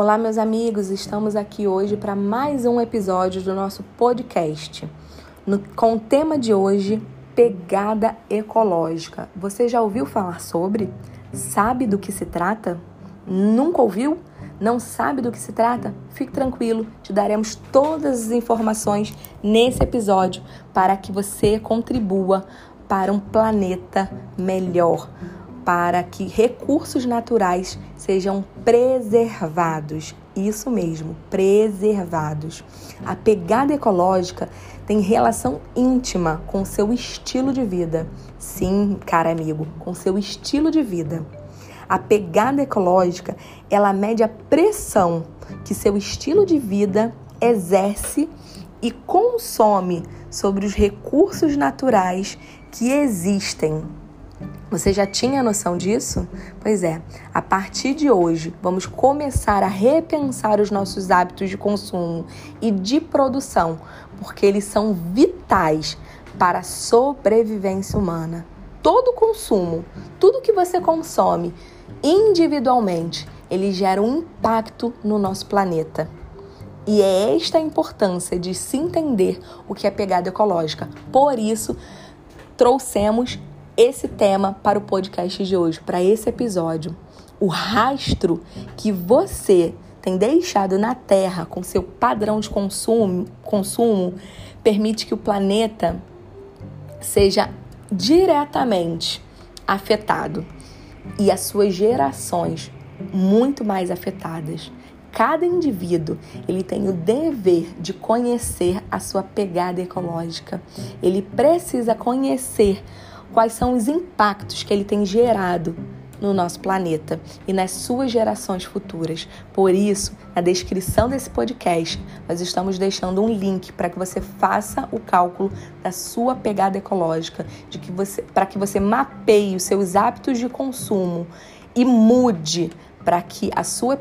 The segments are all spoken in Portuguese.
Olá, meus amigos, estamos aqui hoje para mais um episódio do nosso podcast. Com o tema de hoje, pegada ecológica. Você já ouviu falar sobre? Sabe do que se trata? Nunca ouviu? Não sabe do que se trata? Fique tranquilo, te daremos todas as informações nesse episódio para que você contribua para um planeta melhor, para que recursos naturais sejam preservados. Isso mesmo, preservados. A pegada ecológica tem relação íntima com o seu estilo de vida. Sim, cara amigo, com seu estilo de vida. A pegada ecológica, ela mede a pressão que seu estilo de vida exerce e consome sobre os recursos naturais que existem. Você já tinha noção disso? Pois é, a partir de hoje vamos começar a repensar os nossos hábitos de consumo e de produção, porque eles são vitais para a sobrevivência humana. Todo consumo, tudo que você consome individualmente, ele gera um impacto no nosso planeta. E é esta a importância de se entender o que é pegada ecológica. Por isso, trouxemos esse tema para o podcast de hoje, para esse episódio. O rastro que você tem deixado na Terra com seu padrão de consumo permite que o planeta seja diretamente afetado e as suas gerações muito mais afetadas. Cada indivíduo, ele tem o dever de conhecer a sua pegada ecológica. Ele precisa conhecer quais são os impactos que ele tem gerado no nosso planeta e nas suas gerações futuras. Por isso, na descrição desse podcast, nós estamos deixando um link para que você faça o cálculo da sua pegada ecológica, para que você mapeie os seus hábitos de consumo e mude para que a sua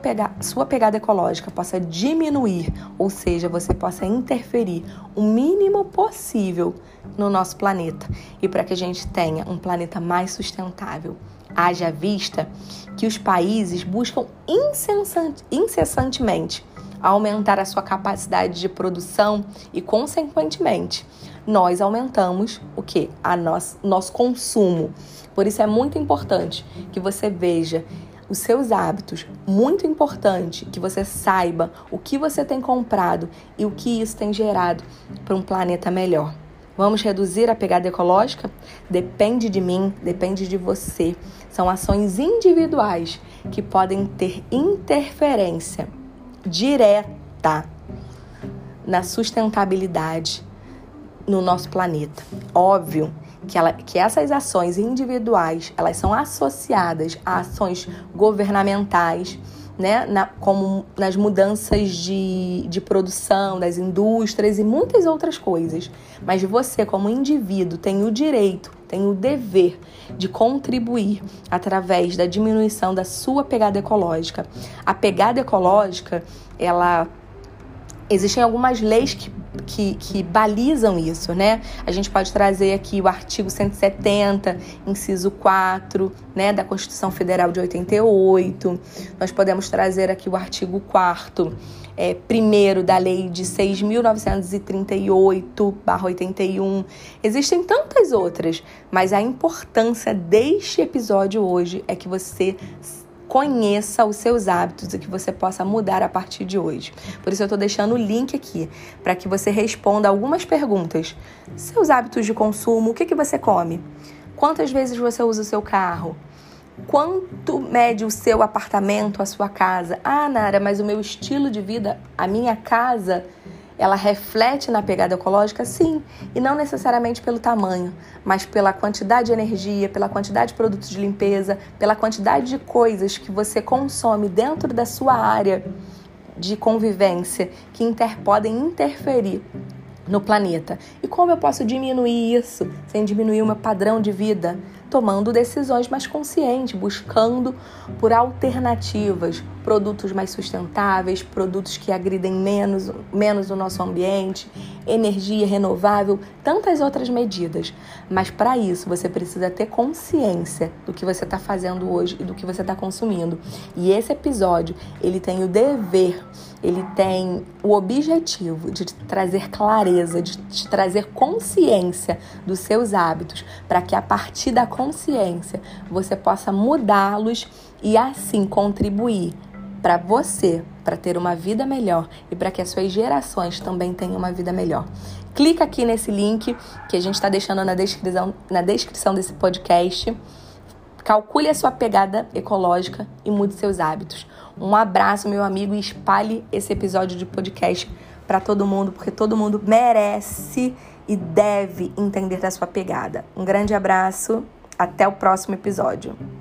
pegada ecológica possa diminuir, ou seja, você possa interferir o mínimo possível no nosso planeta e para que a gente tenha um planeta mais sustentável. Haja vista que os países buscam incessantemente aumentar a sua capacidade de produção e, consequentemente, nós aumentamos o quê? Nosso consumo. Por isso é muito importante que você veja os seus hábitos, muito importante que você saiba o que você tem comprado e o que isso tem gerado para um planeta melhor. Vamos reduzir a pegada ecológica? Depende de mim, depende de você. São ações individuais que podem ter interferência direta na sustentabilidade no nosso planeta. Óbvio que essas ações individuais, elas são associadas a ações governamentais, né? Como nas mudanças de produção, das indústrias e muitas outras coisas. Mas você, como indivíduo, tem o direito, tem o dever de contribuir através da diminuição da sua pegada ecológica. A pegada ecológica, ela... Existem algumas leis que balizam isso, né? A gente pode trazer aqui o artigo 170, inciso 4, né, da Constituição Federal de 88. Nós podemos trazer aqui o artigo 4º, primeiro da Lei de 6.938/81. Existem tantas outras, mas a importância deste episódio hoje é que você conheça os seus hábitos e que você possa mudar a partir de hoje. Por isso eu estou deixando o link aqui para que você responda algumas perguntas. Seus hábitos de consumo, o que você come? Quantas vezes você usa o seu carro? Quanto mede o seu apartamento, a sua casa? Ah, Nara, mas o meu estilo de vida, a minha casa, ela reflete na pegada ecológica? Sim, e não necessariamente pelo tamanho, mas pela quantidade de energia, pela quantidade de produtos de limpeza, pela quantidade de coisas que você consome dentro da sua área de convivência que podem interferir no planeta. E como eu posso diminuir isso sem diminuir o meu padrão de vida? tomando decisões mais conscientes, buscando por alternativas, produtos mais sustentáveis, produtos que agridem menos o nosso ambiente, energia renovável, tantas outras medidas. Mas para isso você precisa ter consciência do que você está fazendo hoje e do que você está consumindo. E esse episódio, ele tem o dever, ele tem o objetivo de te trazer clareza, de te trazer consciência dos seus hábitos, para que a partir da consciência você possa mudá-los e assim contribuir para você, para ter uma vida melhor e para que as suas gerações também tenham uma vida melhor. Clica aqui nesse link que a gente está deixando na descrição desse podcast. Calcule a sua pegada ecológica e mude seus hábitos. Um abraço, meu amigo, e espalhe esse episódio de podcast para todo mundo, porque todo mundo merece e deve entender da sua pegada. Um grande abraço, até o próximo episódio.